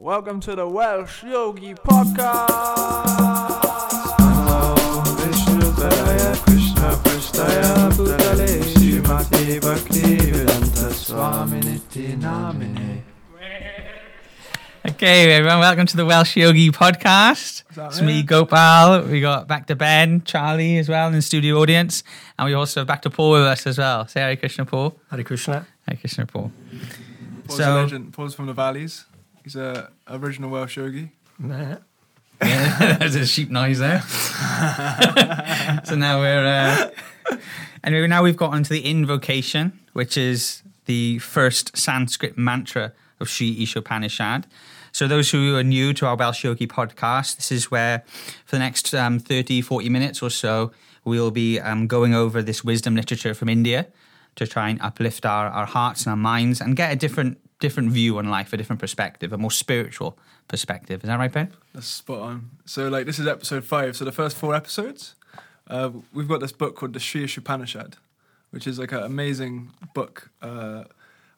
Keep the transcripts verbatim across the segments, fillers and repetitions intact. Welcome to the Welsh Yogi Podcast. Hello, Vishnu Padaya Krishna Prasthaya Bhutale Srimati Bhaktivedanta Swami Nityananda. Okay, everyone, welcome to the Welsh Yogi Podcast. It's me, Gopal. We got back to Ben, Charlie as well in the studio audience. And we also have back to Paul with us as well. Say Hare Krishna, Paul. Hare Krishna. Hare Krishna, Paul. Paul's so, a legend. Paul's from the Valleys. He's an original Welsh yogi. Nah. Yeah, there's a sheep noise there. So now we're... Uh, anyway, now we've got onto the invocation, which is the first Sanskrit mantra of Sri Ishopanishad. So those who are new to our Welsh Yogi podcast, this is where for the next um, thirty, forty minutes or so, we'll be um, going over this wisdom literature from India to try and uplift our, our hearts and our minds and get a different different view on life, a different perspective, a more spiritual perspective. Is that right, Ben? That's spot on. So like this is episode five. So the first four episodes, uh, we've got this book called the Sri Ishopanishad, which is like an amazing book. Uh,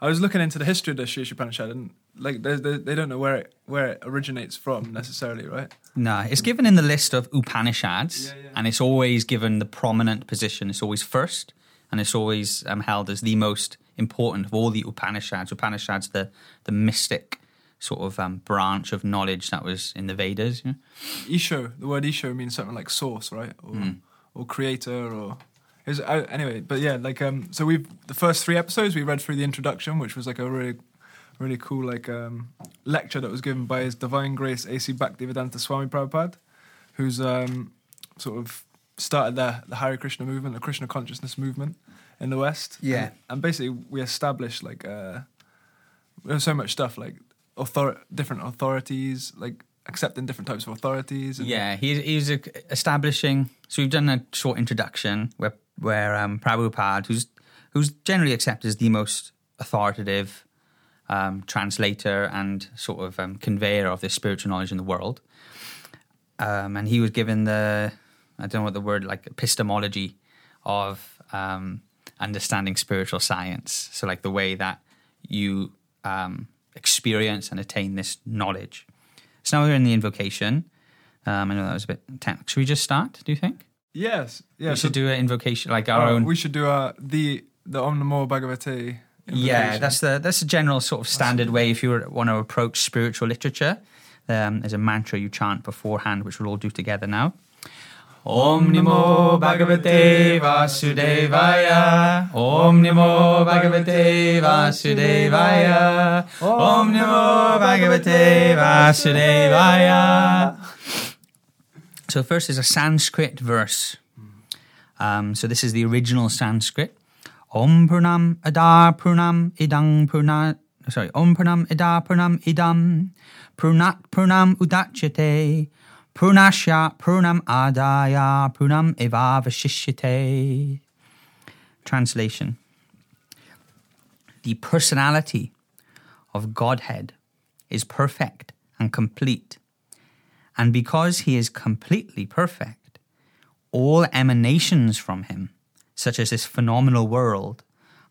I was looking into the history of the Sri Ishopanishad and Like they they don't know where it where it originates from necessarily, right? No, it's given in the list of Upanishads, yeah, yeah. And it's always given the prominent position. It's always first, and it's always um, held as the most important of all the Upanishads. Upanishads, the the mystic sort of um, branch of knowledge that was in the Vedas. You know? Isho, the word Isho means something like source, right? Or mm. or creator, or was, uh, anyway. But yeah, like um, so we've the first three episodes we read through the introduction, which was like a really really cool like um, lecture that was given by His Divine Grace A C Bhaktivedanta Swami Prabhupada, who's um, sort of started the, the Hare Krishna movement, the Krishna consciousness movement in the West. Yeah. And, and basically we established like, uh, we have so much stuff like author- different authorities, like accepting different types of authorities. And yeah, he's, he's establishing, so we've done a short introduction where, where um, Prabhupada, who's, who's generally accepted as the most authoritative Um, translator and sort of um, conveyor of this spiritual knowledge in the world. Um, and he was given the, I don't know what the word, like epistemology of um, understanding spiritual science. So like the way that you um, experience and attain this knowledge. So now we're in the invocation. Um, I know that was a bit technical. Should we just start, do you think? Yes. Yeah, we so should do an invocation, like our uh, own. We should do uh, the, the Om Namo Bhagavate Yeah, that's the that's the general sort of standard way if you want to approach spiritual literature. Um, there's a mantra you chant beforehand, which we'll all do together now. Om Namo Bhagavate Vasudevaya. Om Namo Bhagavate Vasudevaya. Om Namo Bhagavate Vasudevaya. So first is a Sanskrit verse. Um, so this is the original Sanskrit. Om Purnam Ida Purnam Idam Purnat Sorry, Om Purnam Ida Purnam Idam Purnat Purnam Udachyate Purnashya Purnam Adaya Purnam Eva Vashishyate. Translation: the personality of Godhead is perfect and complete, and because he is completely perfect, all emanations from him, such as this phenomenal world,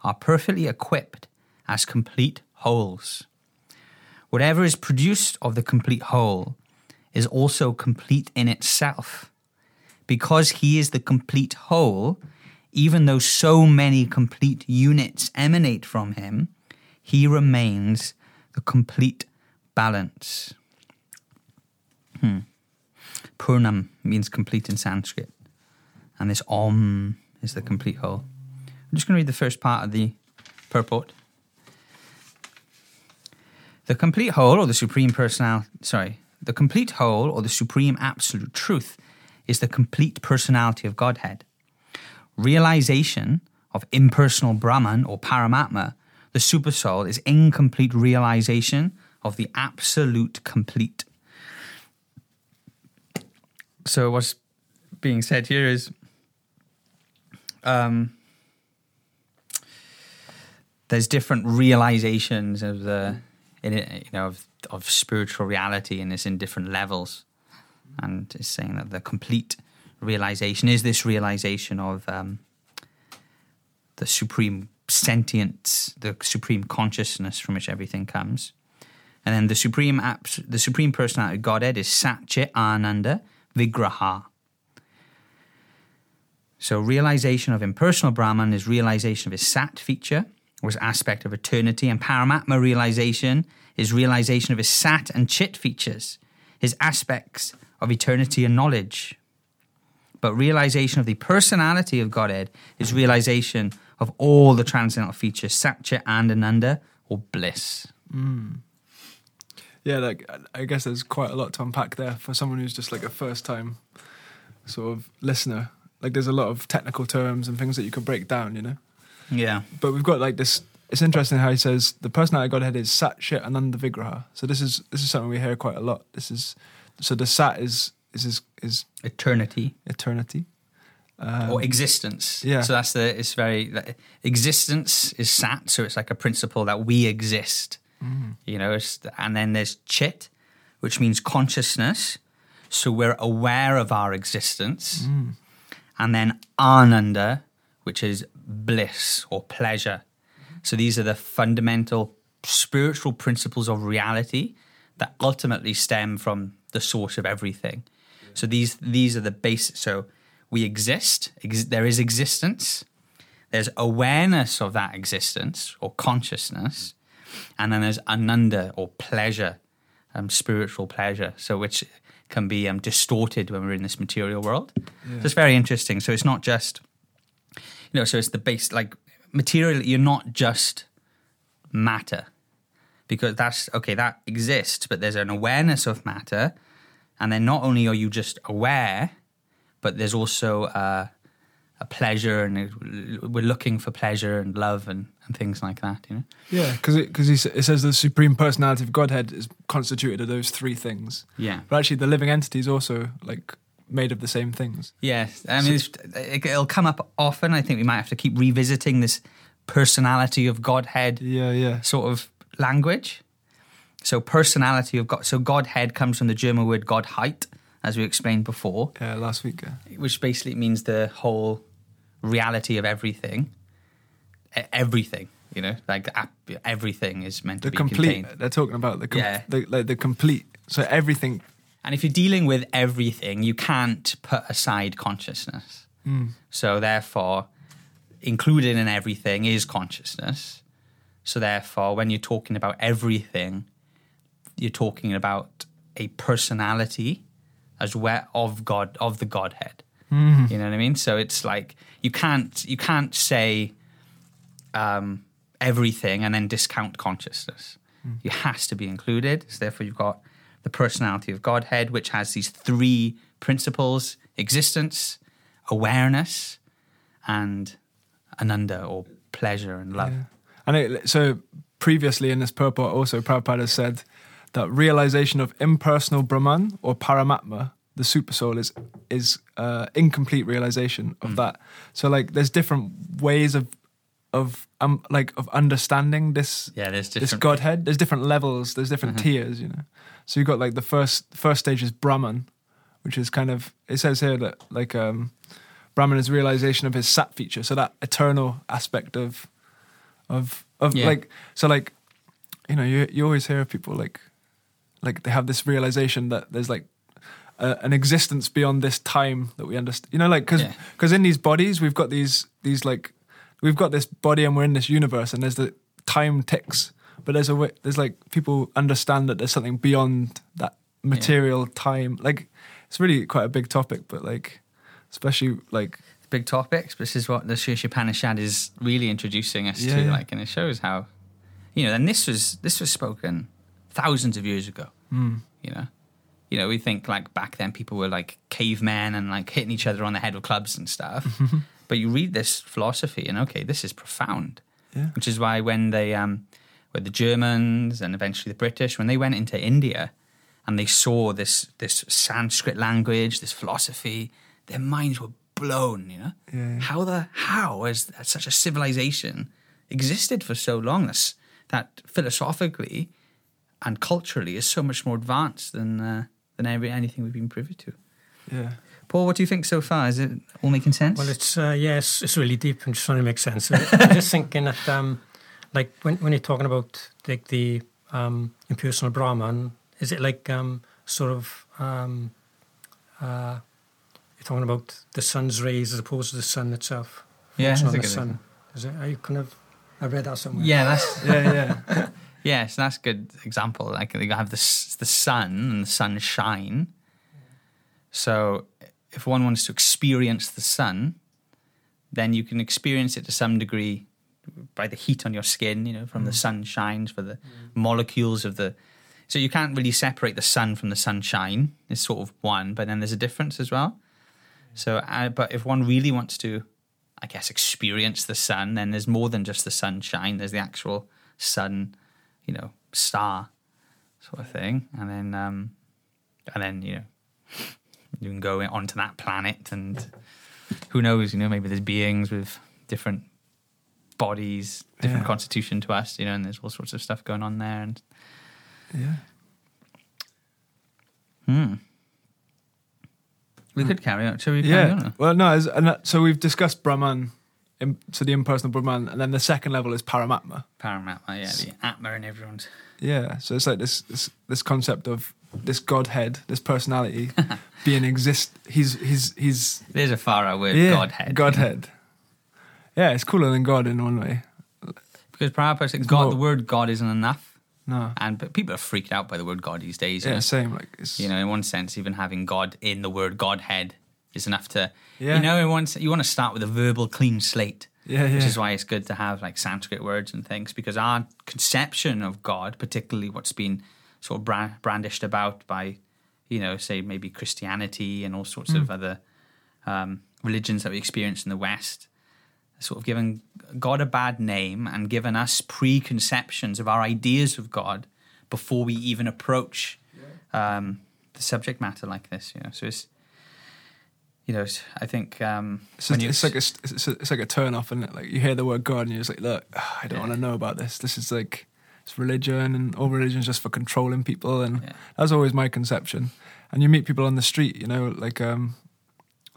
are perfectly equipped as complete wholes. Whatever is produced of the complete whole is also complete in itself. Because he is the complete whole, even though so many complete units emanate from him, he remains the complete balance. Hmm. Purnam means complete in Sanskrit. And this Om is the complete whole. I'm just going to read the first part of the purport. The complete whole, or the supreme personality, sorry, the complete whole, or the supreme absolute truth, is the complete personality of Godhead. Realization of impersonal Brahman or Paramatma, the supersoul, is incomplete realization of the absolute complete. So what's being said here is, Um, there's different realizations of the, in it, you know, of, of spiritual reality, and it's in different levels. And it's saying that the complete realization is this realization of um, the supreme sentience, the supreme consciousness from which everything comes. And then the Supreme abs- the Supreme Personality of Godhead is Sat-Chit-Ananda-Vigraha. So realization of impersonal Brahman is realization of his Sat feature, or his aspect of eternity, and Paramatma realization is realization of his Sat and Chit features, his aspects of eternity and knowledge. But realization of the personality of Godhead is realization of all the transcendental features, Satchit and Ananda, or bliss. Mm. Yeah, like I guess there's quite a lot to unpack there for someone who's just like a first-time sort of listener. Like there's a lot of technical terms and things that you can break down, you know? Yeah. But we've got like this, it's interesting how he says the personality of Godhead is Sat-Chit Ananda-Vigraha. So this is this is something we hear quite a lot. This is, so the Sat is, is, is, is eternity. Eternity. Um, or existence. Yeah. So that's the, it's very, existence is Sat, so it's like a principle that we exist. Mm. You know, it's, and then there's Chit, which means consciousness. So we're aware of our existence. Mm. And then Ananda, which is bliss or pleasure. So these are the fundamental spiritual principles of reality that ultimately stem from the source of everything. Yeah. So these these are the basics. So we exist. Ex- there is existence. There's awareness of that existence or consciousness. And then there's Ananda or pleasure, um, spiritual pleasure, so which can be um, distorted when we're in this material world. Yeah. So it's very interesting. So it's not just, you know, so it's the base, like material, you're not just matter, because that's, okay, that exists, but there's an awareness of matter. And then not only are you just aware, but there's also uh, a pleasure, and a, we're looking for pleasure and love and, and things like that, you know? Yeah, because it, 'cause it, it says the Supreme Personality of Godhead is constituted of those three things. Yeah. But actually the living entity is also like made of the same things. Yes, I mean, so, it's, it'll come up often. I think we might have to keep revisiting this personality of Godhead yeah, yeah. sort of language. So personality of God, so Godhead comes from the German word Godheit, as we explained before. Yeah, last week. Yeah. Which basically means the whole reality of everything. Everything, you know, like everything is meant the to be complete, contained. They're talking about the, com- yeah. the, like the complete, so everything. And if you're dealing with everything, you can't put aside consciousness. Mm. So therefore, included in everything is consciousness. So therefore, when you're talking about everything, you're talking about a personality as well of God, of the Godhead. Mm. You know what I mean? So it's like you can't you can't say um, everything and then discount consciousness. Mm. It has to be included. So therefore, you've got the personality of Godhead, which has these three principles: existence, awareness, and ananda or pleasure and love. Yeah. And it, so previously in this purport also Prabhupada said that realization of impersonal Brahman or Paramatma, the Supersoul, is is uh, incomplete realization of mm. that. So like there's different ways of of um, like of understanding this yeah, there's different, this Godhead. There's different levels, there's different uh-huh. tiers, you know. So you've got like the first first stage is Brahman, which is kind of, it says here that like um, Brahman is realization of his Sat feature, so that eternal aspect of of of yeah. like so like you know you you always hear of people like Like they have this realization that there's like a, an existence beyond this time that we understand. You know, like because because yeah. in these bodies we've got these these like we've got this body and we're in this universe and there's the time ticks, but there's a way, there's like people understand that there's something beyond that material yeah. time. Like it's really quite a big topic, but like especially like big topics. But this is what the Sri Ishopanishad is really introducing us yeah, to. Yeah. Like, and it shows how, you know. And this was this was spoken thousands of years ago, mm. you know, you know. We think like back then people were like cavemen and like hitting each other on the head with clubs and stuff. Mm-hmm. But you read this philosophy and okay, this is profound. Yeah. Which is why when they, um, when the Germans and eventually the British, when they went into India and they saw this this Sanskrit language, this philosophy, their minds were blown. You know, yeah. how the how has such a civilization existed for so long? That's, that philosophically and culturally is so much more advanced than uh, than every, anything we've been privy to. Yeah, Paul, what do you think so far? Is it all making sense? Well, it's uh, yes, yeah, it's really deep and just trying to make sense. I'm just thinking that, um, like when when you're talking about like the um, impersonal Brahman, is it like um, sort of um, uh, you're talking about the sun's rays as opposed to the sun itself? Yeah, it's not the sun. Is it? I kind of I read that somewhere. Yeah, that's yeah yeah. Yeah, so that's a good example. Like you have the the sun and the sunshine. So if one wants to experience the sun, then you can experience it to some degree by the heat on your skin, you know, from mm. the sun shines, for the mm. molecules of the... So you can't really separate the sun from the sunshine. It's sort of one, but then there's a difference as well. So, uh, but if one really wants to, I guess, experience the sun, then there's more than just the sunshine. There's the actual sun, you know, star sort of thing. And then, um, and then you know, you can go onto that planet and... Who knows, you know, maybe there's beings with different bodies, different yeah. constitution to us, you know, and there's all sorts of stuff going on there. And yeah. Hmm. We hmm. could carry on. Shall we carry yeah. on? Well, no, and that, so we've discussed Brahman, so the impersonal Brahman, and then the second level is Paramatma. Paramatma, yeah, so, the Atma in everyone's. Yeah, so it's like this this, this concept of this Godhead, this personality, being exist. He's he's he's. There's a far-out word, yeah, Godhead. Godhead. You know? Yeah, it's cooler than God in one way. Because Prabhupada said God, more, the word God isn't enough. No, and but people are freaked out by the word God these days. Yeah, know? Same. Like it's, you know, in one sense, even having God in the word Godhead is enough to. Yeah. You know, in one, you want to start with a verbal clean slate. Yeah, yeah. Which is why it's good to have like Sanskrit words and things, because our conception of God, particularly what's been sort of brandished about by, you know, say maybe Christianity and all sorts mm. of other um, religions that we experience in the West, sort of given God a bad name and given us preconceptions of our ideas of God before we even approach um, the subject matter like this, you know. So it's, you know, it's, I think um, it's, it's, it's like a, it's, it's like a turn off, isn't it? Like you hear the word God and you're just like, look, I don't yeah. want to know about this. This is like. It's religion, and all religion is just for controlling people, and yeah. that's always my conception. And you meet people on the street, you know, like um,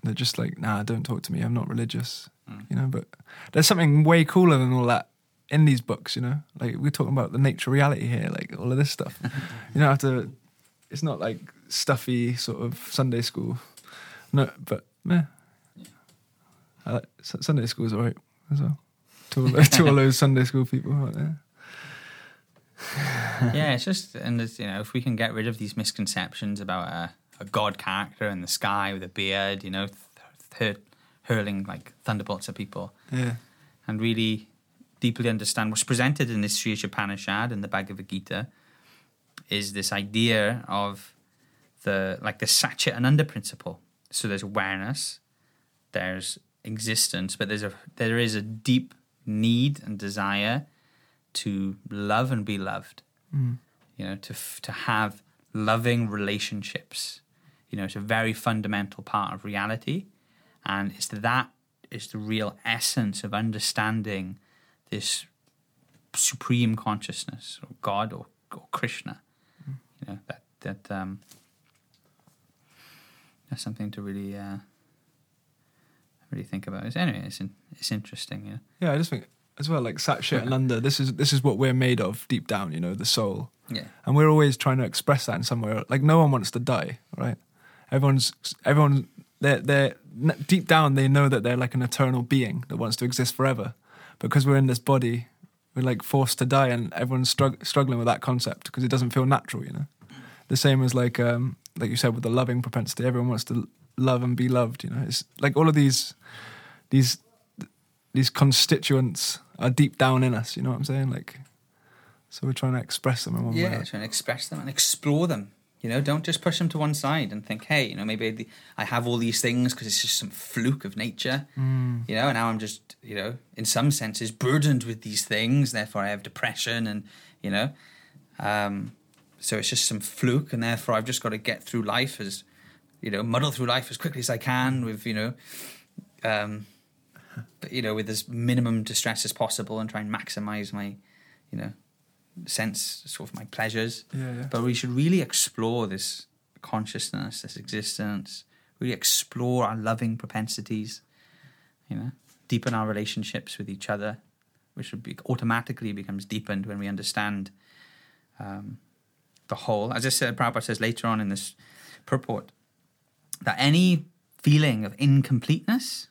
they're just like, nah, don't talk to me, I'm not religious, mm. you know. But there's something way cooler than all that in these books, you know. Like we're talking about the nature reality here, like all of this stuff. You don't have to. It's not like stuffy sort of Sunday school. No, but meh. Yeah. I like, Sunday school is alright as well. To all, to all those Sunday school people out there. Yeah, it's just, and it's, you know, if we can get rid of these misconceptions about a, a God character in the sky with a beard, you know, th- th- hurling like thunderbolts at people, yeah, and really deeply understand what's presented in this Sri Ishopanishad and the Bhagavad Gita is this idea of the like the Sat-Chit-Ananda principle. So there's awareness, there's existence, but there's a there is a deep need and desire to love and be loved, mm. you know, to f- to have loving relationships. You know, it's a very fundamental part of reality, and it's that is the real essence of understanding this supreme consciousness, or God, or, or Krishna. Mm. You know, that that um, that's something to really uh, really think about. It's, anyway, it's in, it's interesting. Yeah, yeah, I just think. As well, like Sat-Chit-Ananda, this is this is what we're made of deep down, you know, the soul. Yeah. And we're always trying to express that in some way. Like no one wants to die, right? Everyone's everyone they're they're deep down they know that they're like an eternal being that wants to exist forever. But because we're in this body, we're like forced to die, and everyone's strugg- struggling with that concept because it doesn't feel natural, you know. The same as like um, like you said with the loving propensity, everyone wants to love and be loved, you know. It's like all of these these these constituents are deep down in us, you know what I'm saying? Like, so we're trying to express them in one yeah, way. Yeah, trying to express them and explore them. You know, don't just push them to one side and think, hey, you know, maybe I have all these things because it's just some fluke of nature. Mm. You know, and now I'm just, you know, in some senses burdened with these things, therefore I have depression and, you know, um, so it's just some fluke, and therefore I've just got to get through life as, you know, muddle through life as quickly as I can with, you know... Um, But, you know, with as minimum distress as possible, and try and maximise my, you know, sense, sort of my pleasures. Yeah, yeah. But we should really explore this consciousness, this existence, really explore our loving propensities, you know, deepen our relationships with each other, which would be, automatically becomes deepened when we understand um, the whole. As I said, Prabhupada says later on in this purport, that any feeling of incompleteness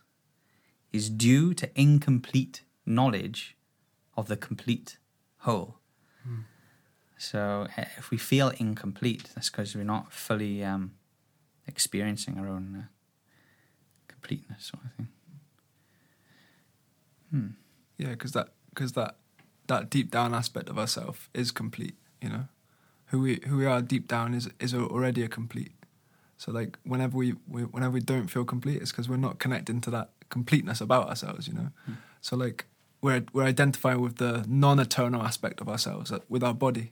is due to incomplete knowledge of the complete whole. Mm. So if we feel incomplete, that's because we're not fully um, experiencing our own uh, completeness, sort of thing. Hmm. Yeah, because that, cause that, that deep down aspect of ourself is complete, you know? Who we who we are deep down is is already a complete. So like whenever we, we whenever we don't feel complete, it's because we're not connecting to that completeness about ourselves, you know? Mm. So like we're we're identifying with the non-eternal aspect of ourselves, with our body,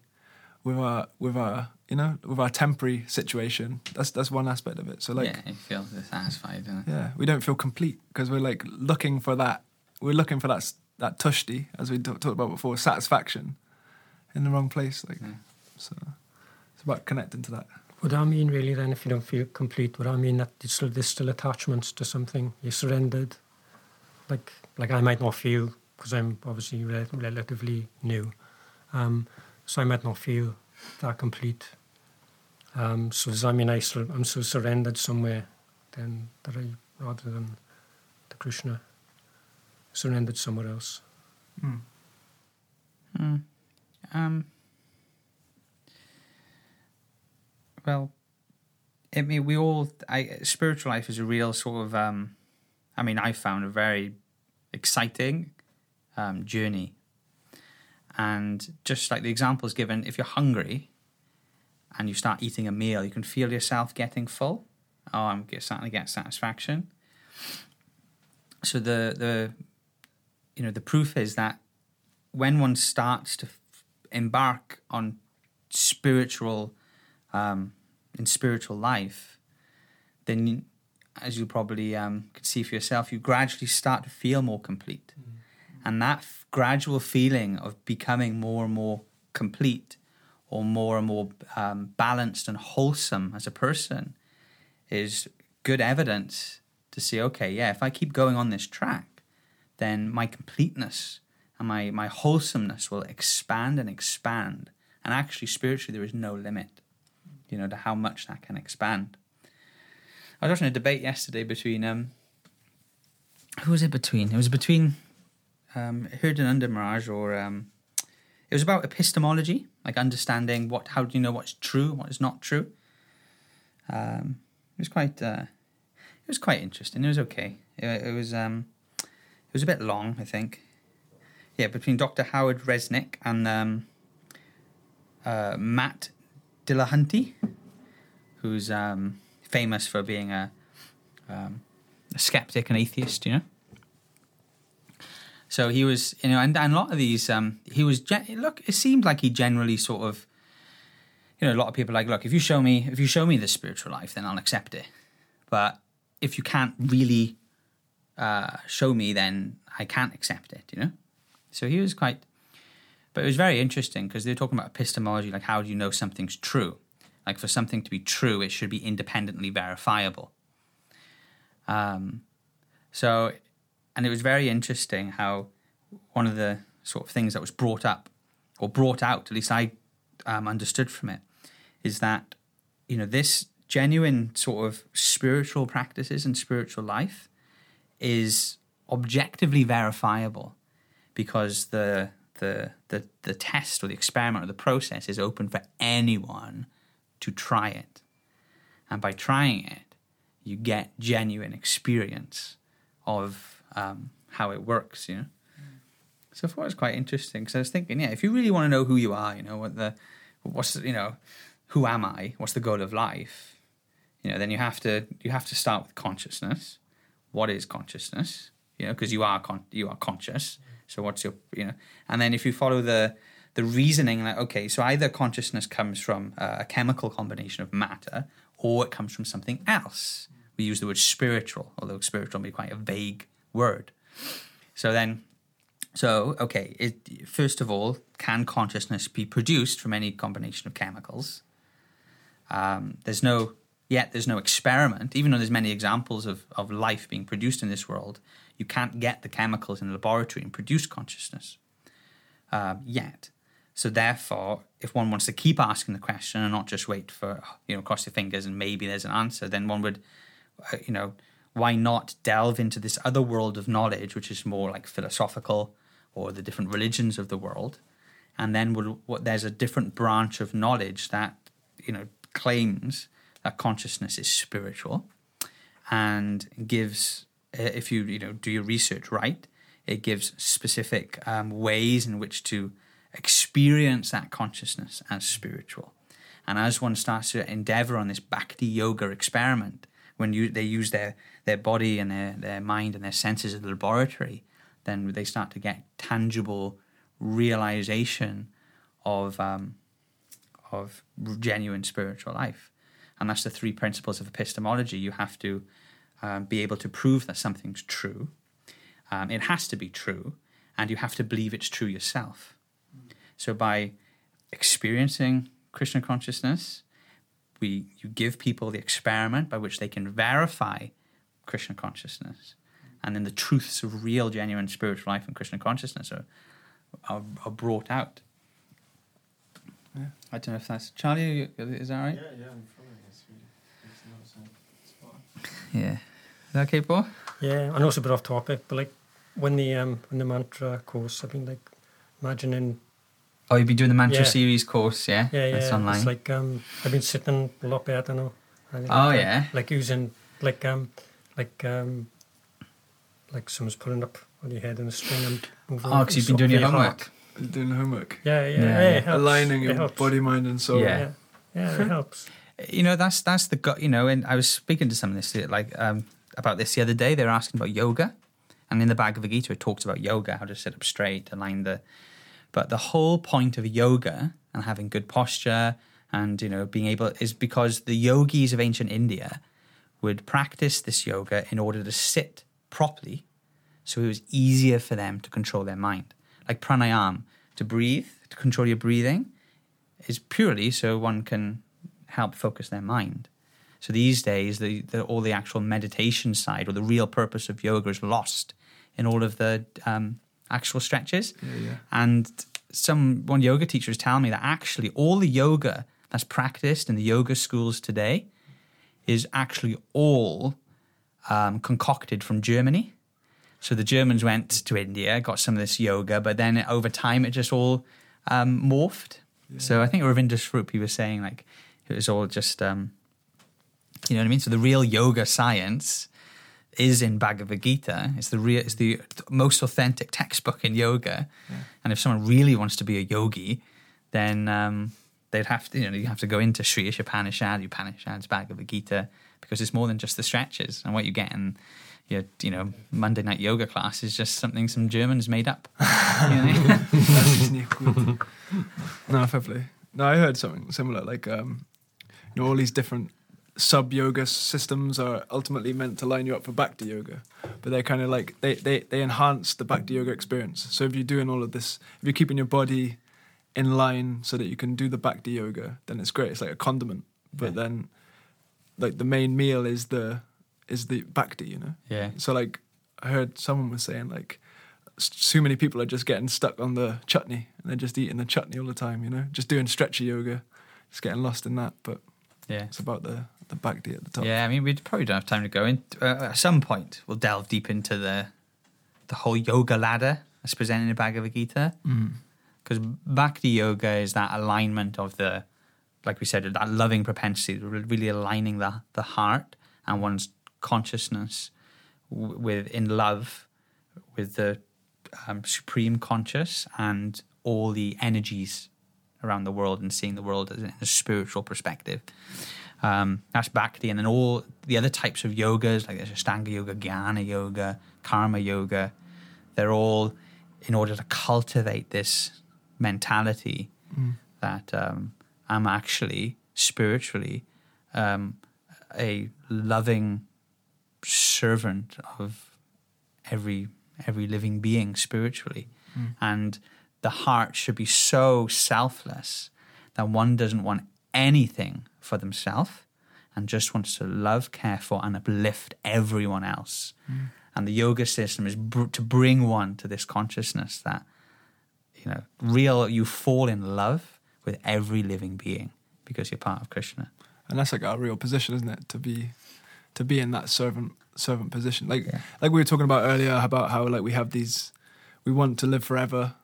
with our with our you know with our temporary situation. That's that's one aspect of it. So like yeah, it feels dissatisfied, doesn't it? Yeah, we don't feel complete because we're like looking for that. We're looking for that that tushti, as we talked about before, satisfaction, in the wrong place. Like yeah. So it's about connecting to that. Would I mean really then, if you don't feel complete, would I mean that there's still, there's still attachments to something? You're surrendered. Like like I might not feel, because I'm obviously re- relatively new, um, so I might not feel that complete. Um, so does that mean I sur- I'm so surrendered somewhere then that I, rather than to Krishna, surrendered somewhere else? Hmm. Hmm. Um. Well, I mean, we all. I, spiritual life is a real sort of. Um, I mean, I found a very exciting um, journey, and just like the examples given, if you're hungry, and you start eating a meal, you can feel yourself getting full. Oh, I'm starting to get satisfaction. So the the, you know, the proof is that when one starts to embark on spiritual. Um, in spiritual life, then as you probably um, could see for yourself, you gradually start to feel more complete. Mm. And that f- gradual feeling of becoming more and more complete or more and more um, balanced and wholesome as a person is good evidence to see, okay, yeah, if I keep going on this track, then my completeness and my, my wholesomeness will expand and expand. And actually, spiritually, there is no limit, you know, to how much that can expand. I was watching a debate yesterday between, um, who was it between? It was between um, Herdenanda Maharaj or, um, it was about epistemology, like understanding what, how do you know what's true, what is not true. Um, it was quite, uh, it was quite interesting. It was okay. It, it was, um, it was a bit long, I think. Yeah, between Doctor Howard Resnick and um, uh, Matt Dillahunty, who's um, famous for being a, um, a skeptic and atheist, you know. So he was, you know, and, and a lot of these, um, he was, ge- look, it seemed like he generally sort of, you know, a lot of people are like, look, if you show me, if you show me the spiritual life, then I'll accept it. But if you can't really uh, show me, then I can't accept it, you know. So he was quite... But it was very interesting because they were talking about epistemology, like how do you know something's true? Like for something to be true, it should be independently verifiable. Um, so, and it was very interesting how one of the sort of things that was brought up or brought out, at least I um, understood from it, is that, you know, this genuine sort of spiritual practices and spiritual life is objectively verifiable because the... The, the the test or the experiment or the process is open for anyone to try it. And by trying it, you get genuine experience of um, how it works, you know. Mm. So I thought it was quite interesting because I was thinking, yeah, if you really want to know who you are, you know, what the, what's, you know, who am I? What's the goal of life? You know, then you have to, you have to start with consciousness. What is consciousness? You know, because you are con- you are conscious. Mm. So what's your, you know, and then if you follow the the reasoning, like, okay, so either consciousness comes from uh, a chemical combination of matter or it comes from something else. We use the word spiritual, although spiritual may be quite a vague word. So then, so, okay, it, first of all, can consciousness be produced from any combination of chemicals? Um, there's no, yet there's no experiment, even though there's many examples of, of life being produced in this world. You can't get the chemicals in the laboratory and produce consciousness uh, yet. So therefore, if one wants to keep asking the question and not just wait for, you know, cross your fingers and maybe there's an answer, then one would, uh, you know, why not delve into this other world of knowledge, which is more like philosophical or the different religions of the world. And then we'll, what, there's a different branch of knowledge that, you know, claims that consciousness is spiritual and gives, uh, if you, you know, do your research right, it gives specific um, ways in which to experience that consciousness as spiritual. And as one starts to endeavor on this Bhakti Yoga experiment, when you, they use their, their body and their, their mind and their senses in the laboratory, then they start to get tangible realization of um, of genuine spiritual life. And that's the three principles of epistemology. You have to um, be able to prove that something's true. Um, it has to be true, and you have to believe it's true yourself. So by experiencing Krishna consciousness, we you give people the experiment by which they can verify Krishna consciousness. And then the truths of real, genuine spiritual life and Krishna consciousness are are, are brought out. Yeah. I don't know if that's... Charlie, is that right? Yeah, yeah, I'm following this. It's not spot. Yeah. Is that okay, Paul? Yeah, and also a bit off topic, but like when the, um, when the mantra course, I've been like imagining... Oh, you'd be doing the Mantra yeah. Series course, yeah? Yeah, yeah. That's online. It's like, um, I've been sitting a lot better now. I think oh, like, yeah. Like using, like, um, like, um, like someone's pulling up on your head in a string and moving. Oh, because you've been doing your homework. homework. Doing homework. Yeah, yeah, yeah. yeah. yeah Aligning your body, mind, and soul. Yeah, yeah, yeah it helps. You know, that's that's the, you know, and I was speaking to someone this, like, um, about this the other day. They were asking about yoga. And in the Bhagavad Gita, it talks about yoga, how to sit up straight, align the... But the whole point of yoga and having good posture and, you know, being able is because the yogis of ancient India would practice this yoga in order to sit properly. So it was easier for them to control their mind. Like pranayama, to breathe, to control your breathing is purely so one can help focus their mind. So these days, the, the, all the actual meditation side or the real purpose of yoga is lost in all of the... Um, actual stretches. Yeah, yeah. And some one yoga teacher was telling me that actually all the yoga that's practiced in the yoga schools today is actually all um, concocted from Germany. So the Germans went to India, got some of this yoga, but then over time it just all um, morphed. Yeah. So I think Ravinder Swarup, he was saying like it was all just, um, you know what I mean? So the real yoga science is in Bhagavad Gita. It's the real, it's the most authentic textbook in yoga. Yeah. And if someone really wants to be a yogi, then um, they'd have to, you know, you have to go into Sri Ishopanishad, Upanishads, Bhagavad Gita, because it's more than just the stretches. And what you get in your, you know, Monday night yoga class is just something some Germans made up. No, probably. No, I heard something similar. Like, um, you know, all these different sub-yoga systems are ultimately meant to line you up for Bhakti Yoga, but they're kind of like, they, they, they enhance the Bhakti Yoga experience. So if you're doing all of this, if you're keeping your body in line so that you can do the Bhakti Yoga, then it's great. It's like a condiment. But yeah. then, like, the main meal is the is the Bhakti, you know? Yeah. So, like, I heard someone was saying, like, so many people are just getting stuck on the chutney, and they're just eating the chutney all the time, you know? Just doing stretchy yoga, just getting lost in that, but... Yeah, it's about the the Bhakti at the top. Yeah, I mean, we probably don't have time to go in. Uh, at some point, we'll delve deep into the the whole yoga ladder that's presented in the Bhagavad Gita, because mm. Bhakti Yoga is that alignment of the, like we said, that loving propensity, really aligning the the heart and one's consciousness w- with in love with the um, supreme conscious and all the energies around the world and seeing the world in a spiritual perspective. Um, that's Bhakti. And then all the other types of yogas, like there's Ashtanga yoga, Jnana yoga, Karma yoga, they're all in order to cultivate this mentality mm. that um, I'm actually spiritually um, a loving servant of every every living being spiritually. Mm. And the heart should be so selfless that one doesn't want anything for themselves and just wants to love, care for, and uplift everyone else. Mm. And the yoga system is br- to bring one to this consciousness that you know, real, you fall in love with every living being because you're part of Krishna. And that's like our real position, isn't it? To be, to be in that servant servant position. Like yeah. like we were talking about earlier about how like we have these, we want to live forever,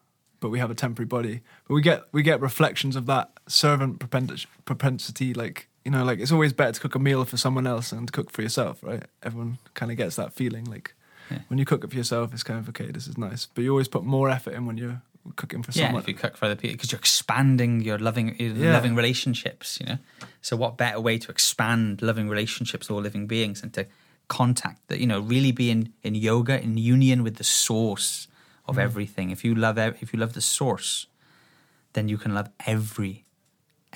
but we have a temporary body. But we get we get reflections of that servant propensity. Like, you know, like it's always better to cook a meal for someone else than to cook for yourself, right? Everyone kind of gets that feeling. Like yeah. when you cook it for yourself, it's kind of okay, this is nice. But you always put more effort in when you're cooking for someone. Yeah, if you cook for other people, because you're expanding your loving, your yeah. loving relationships. You know, so what better way to expand loving relationships with all living beings and to contact that? You know, really be in, in yoga, in union with the source of mm. everything. If you love, if you love the source, then you can love every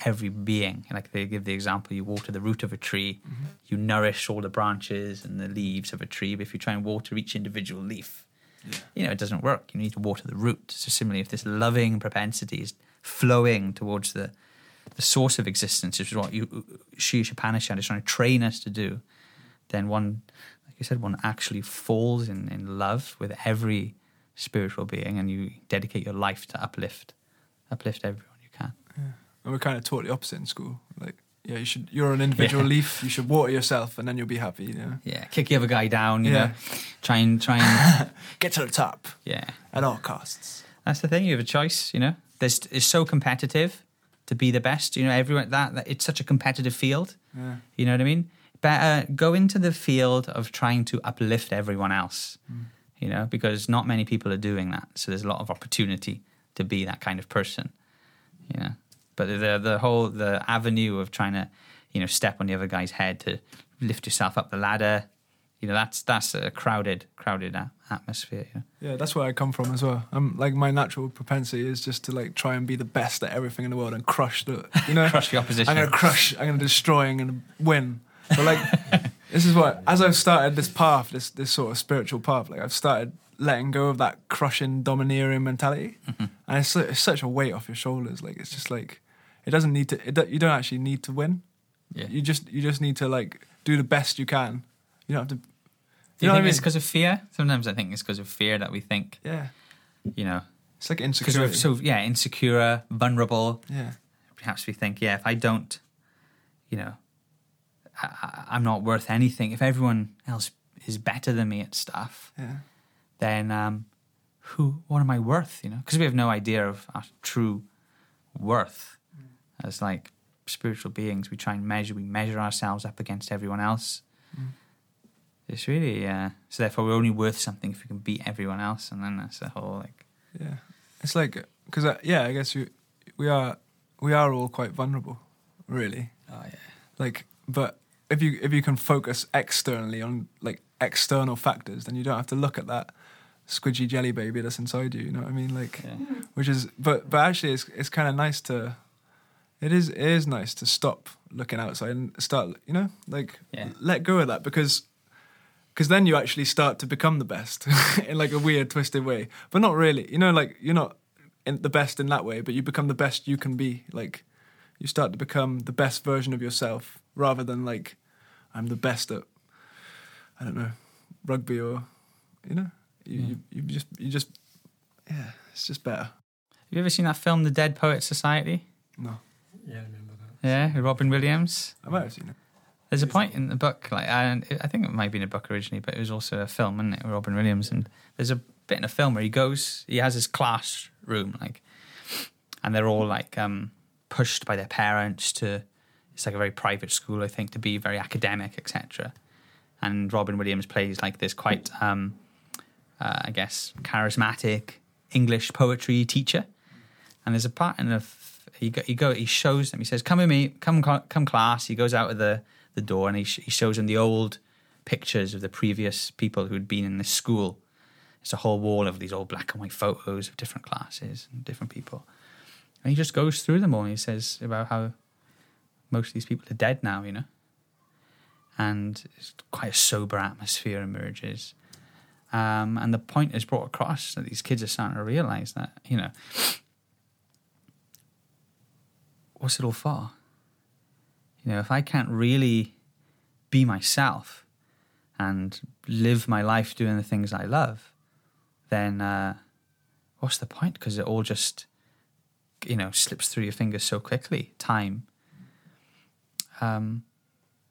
every being. And like they give the example, you water the root of a tree, mm-hmm. you nourish all the branches and the leaves of a tree. But if you try and water each individual leaf, yeah. you know, it doesn't work. You need to water the root. So similarly, if this loving propensity is flowing towards the the source of existence, which is what you, Sri Ishopanishad is trying to train us to do, then one, like you said, one actually falls in, in love with every spiritual being, and you dedicate your life to uplift, uplift everyone you can. Yeah. And we're kind of taught the opposite in school. Like, yeah, you should. You're an individual yeah. leaf. You should water yourself, and then you'll be happy. You know? Yeah, kick the other guy down. You yeah, know? try and try and get to the top. Yeah, at all costs. That's the thing. You have a choice. You know, there's it's so competitive to be the best. You know, everyone that, that it's such a competitive field. Yeah. You know what I mean? Better go into the field of trying to uplift everyone else. Mm. You know, because not many people are doing that. So there's a lot of opportunity to be that kind of person. You know. But the the whole the avenue of trying to, you know, step on the other guy's head to lift yourself up the ladder, you know, that's that's a crowded crowded atmosphere. You know? Yeah, that's where I come from as well. I'm like my natural propensity is just to like try and be the best at everything in the world and crush the, you know, crush the opposition. I'm gonna crush. I'm gonna destroy. I'm gonna win. But like this is what as I've started this path, this this sort of spiritual path. Like I've started letting go of that crushing, domineering mentality, mm-hmm. and it's, it's such a weight off your shoulders. Like it's just like. It doesn't need to. It do, you don't actually need to win. Yeah. You just you just need to like do the best you can. You don't have to. You do you know think I mean? It's because of fear? Sometimes I think it's because of fear that we think. Yeah. You know. It's like insecure. Because we're so yeah insecure, vulnerable. Yeah. Perhaps we think yeah if I don't, you know, I, I'm not worth anything. If everyone else is better than me at stuff, yeah. then um, who? What am I worth? You know, because we have no idea of our true worth. As like spiritual beings, we try and measure, we measure ourselves up against everyone else. Mm. It's really, uh, so therefore we're only worth something if we can beat everyone else, and then that's the whole like... Yeah, it's like, because uh, yeah, I guess we, we are we are all quite vulnerable, really. Oh yeah. Like, but if you if you can focus externally on like external factors, then you don't have to look at that squidgy jelly baby that's inside you, you know what I mean? Like, yeah. which is, but, but actually it's it's kind of nice to... It is. It is nice to stop looking outside and start, you know, like yeah. let go of that because, because then you actually start to become the best in like a weird, twisted way, but not really. You know, like you're not in the best in that way, but you become the best you can be. Like you start to become the best version of yourself, rather than like I'm the best at, I don't know, rugby or, you know, you yeah. you, you just you just yeah, it's just better. Have you ever seen that film, The Dead Poets Society? No. Yeah, I remember that. Yeah, Robin Williams. I might have seen it. There's a point in the book, like I, I think it might have been a book originally, but it was also a film, wasn't it, Robin Williams? And there's a bit in a film where he goes, he has his classroom, like, and they're all like um, pushed by their parents to, it's like a very private school, I think, to be very academic, et cetera. And Robin Williams plays like this quite, um, uh, I guess, charismatic English poetry teacher. And there's a part in the He go, he go. He shows them. He says, "Come with me. Come, come, class." He goes out of the, the door and he sh- he shows them the old pictures of the previous people who had been in this school. It's a whole wall of these old black and white photos of different classes and different people. And he just goes through them all. And he says about how most of these people are dead now, you know. And it's quite a sober atmosphere emerges. Um, and the point is brought across that these kids are starting to realise that, you know. What's it all for? You know, if I can't really be myself and live my life doing the things I love, then uh, what's the point? Because it all just, you know, slips through your fingers so quickly, time. Um,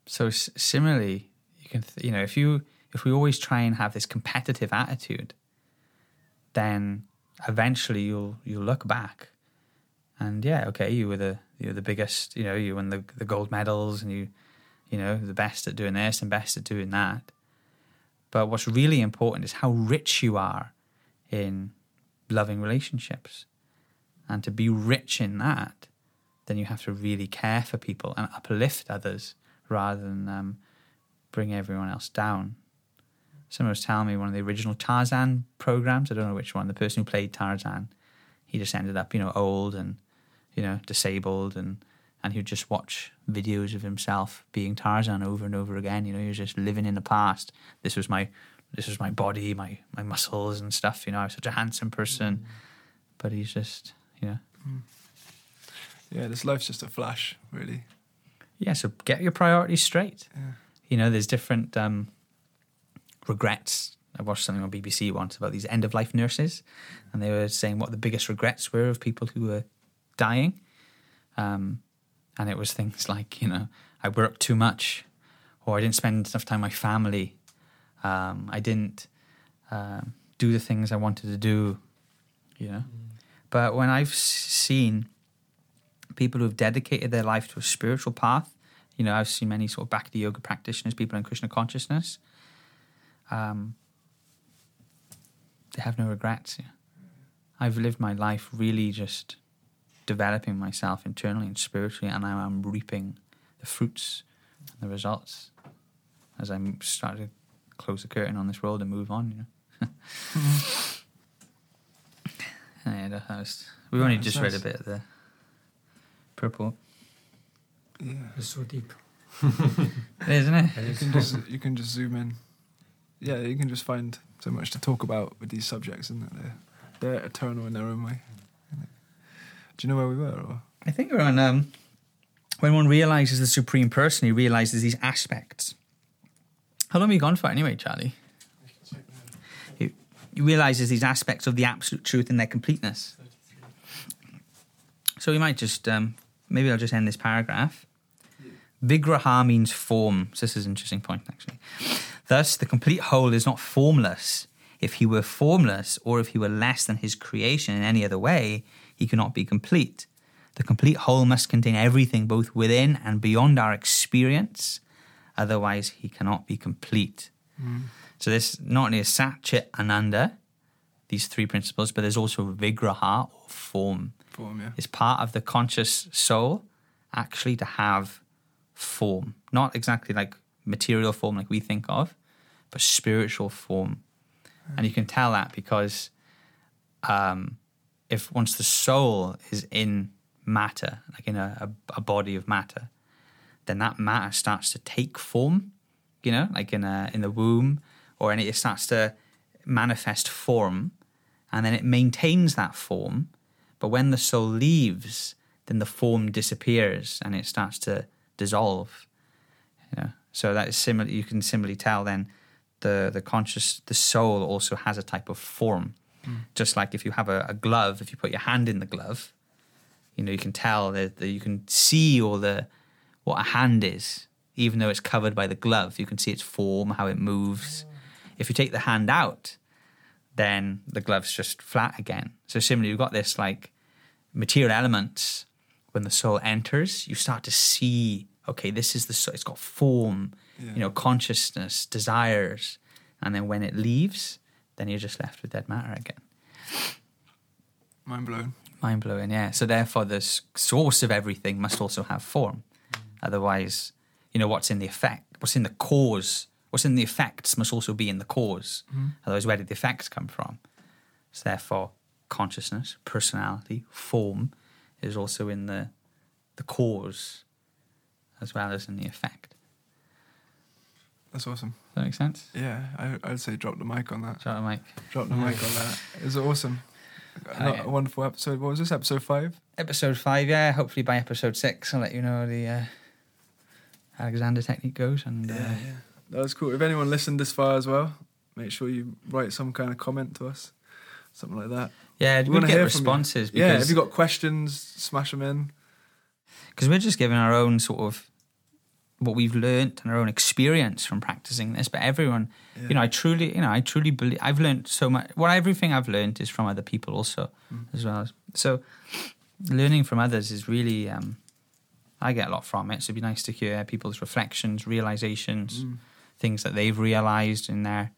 so s- similarly, you can, th- you know, if you, if we always try and have this competitive attitude, then eventually you'll, you'll look back and yeah, okay, you were the, you were the biggest, you know, you won the, the gold medals and you, you know, the best at doing this and best at doing that. But what's really important is how rich you are in loving relationships. And to be rich in that, then you have to really care for people and uplift others rather than um, bring everyone else down. Someone was telling me one of the original Tarzan programs, I don't know which one, the person who played Tarzan, he just ended up, you know, old and, you know, disabled, and, and he would just watch videos of himself being Tarzan over and over again. You know, he was just living in the past. This was my this was my body, my, my muscles and stuff. You know, I was such a handsome person. Mm. But he's just, you know. Mm. Yeah, this life's just a flash, really. Yeah, so get your priorities straight. Yeah. You know, there's different um, regrets. I watched something on B B C once about these end-of-life nurses, and they were saying what the biggest regrets were of people who were dying. Um, and it was things like, you know, I worked too much, or I didn't spend enough time with my family. Um, I didn't um, do the things I wanted to do, you know. Mm. But when I've seen people who have dedicated their life to a spiritual path, you know, I've seen many sort of Bhakti Yoga practitioners, people in Krishna consciousness, um, they have no regrets. Yeah. I've lived my life really just developing myself internally and spiritually, and now I'm reaping the fruits and the results as I'm starting to close the curtain on this world and move on, you know. Yeah, that was, we yeah, only just nice. Read a bit of the purple. Yeah, it's so deep, isn't it? You can just you can just zoom in. Yeah, you can just find so much to talk about with these subjects, isn't it? They're, they're eternal in their own way. Do you know where we were? Or? I think we're on. Um, when one realizes the supreme person, he realizes these aspects. How long have you gone for, anyway, Charlie? He realizes these aspects of the absolute truth in their completeness. So we might just, um, maybe I'll just end this paragraph. Vigraha means form. So this is an interesting point, actually. Thus, the complete whole is not formless. If he were formless, or if he were less than his creation in any other way, he cannot be complete. The complete whole must contain everything both within and beyond our experience. Otherwise, he cannot be complete. Mm. So this not only is Sat-Chit-Ananda, these three principles, but there's also Vigraha, or form. Form, yeah. It's part of the conscious soul actually to have form. Not exactly like material form like we think of, but spiritual form. Mm. And you can tell that because um, if once the soul is in matter, like in a, a, a body of matter, then that matter starts to take form, you know, like in a, in the womb, or any, it starts to manifest form, and then it maintains that form. But when the soul leaves, then the form disappears and it starts to dissolve. You know? So that is similar. You can similarly tell then the the conscious, the soul also has a type of form. Mm. Just like if you have a, a glove, if you put your hand in the glove, you know, you can tell that, that you can see all the what a hand is, even though it's covered by the glove. You can see its form, how it moves. If you take the hand out, then the glove's just flat again. So similarly, you've got this like material elements. When the soul enters, you start to see, okay, this is the soul. It's got form, yeah. You know, consciousness, desires. And then when it leaves, then you're just left with dead matter again. Mind blown. Mind blowing, yeah. So therefore, the source of everything must also have form. Mm. Otherwise, you know, what's in the effect, what's in the cause, what's in the effects must also be in the cause. Mm-hmm. Otherwise, where did the effects come from? So therefore, consciousness, personality, form is also in the the cause as well as in the effect. That's awesome. Does that make sense? Yeah, I, I'd say drop the mic on that. Drop the mic. Drop the mic on that. It was awesome. Oh, yeah. A wonderful episode. What was this, episode five? Episode five, yeah. Hopefully by episode six, I'll let you know how the uh, Alexander Technique goes. And yeah, uh, yeah. That was cool. If anyone listened this far as well, make sure you write some kind of comment to us something like that. Yeah, we, we get responses. Because, yeah, if you've got questions, smash them in. Because we're just giving our own sort of what we've learned and our own experience from practicing this. But everyone, yeah. you know, I truly, you know, I truly believe I've learned so much. Well, everything I've learned is from other people also, mm. as well. So learning from others is really, um, I get a lot from it. So it'd be nice to hear people's reflections, realizations, mm. things that they've realized in their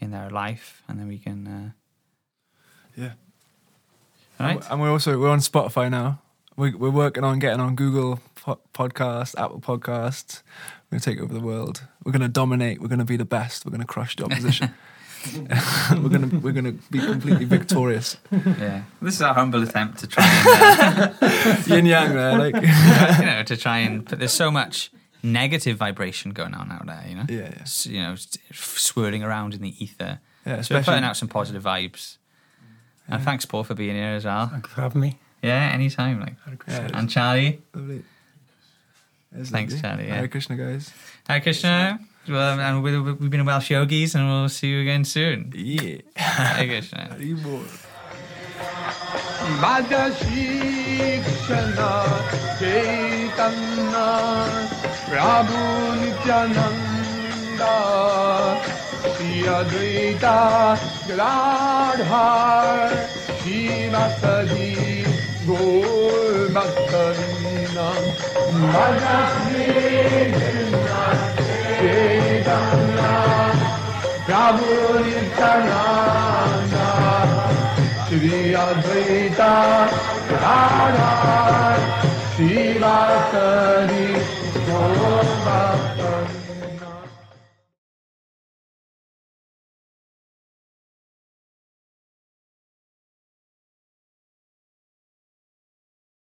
in their life, and then we can, uh, yeah. All right. And we're also we're on Spotify now. We're, we're working on getting on Google po- Podcasts, Apple Podcasts. We're going to take over the world. We're going to dominate. We're going to be the best. We're going to crush the opposition. we're going to we're going to be completely victorious. Yeah, this is our humble attempt to try and, uh, yin yang there, like you know, to try and. But there's so much negative vibration going on out there, you know. Yeah, yeah. So, you know, swirling around in the ether. Yeah, so we're putting out some positive vibes. Yeah. And thanks, Paul, for being here as well. Thanks for having me. Yeah, anytime. Like, yeah, and Charlie. Lovely. Thanks, lovely. Charlie. Yeah. Hare Krishna, guys. Hare Krishna. Well, and we, we, we've been Welsh yogis, and we'll see you again soon. Yeah. Hare Krishna. Hare Krishna. Shri Advaita Gadhar Shiva Sadhi Golmakar Shri Advaita Gadhar Shiva Sadhi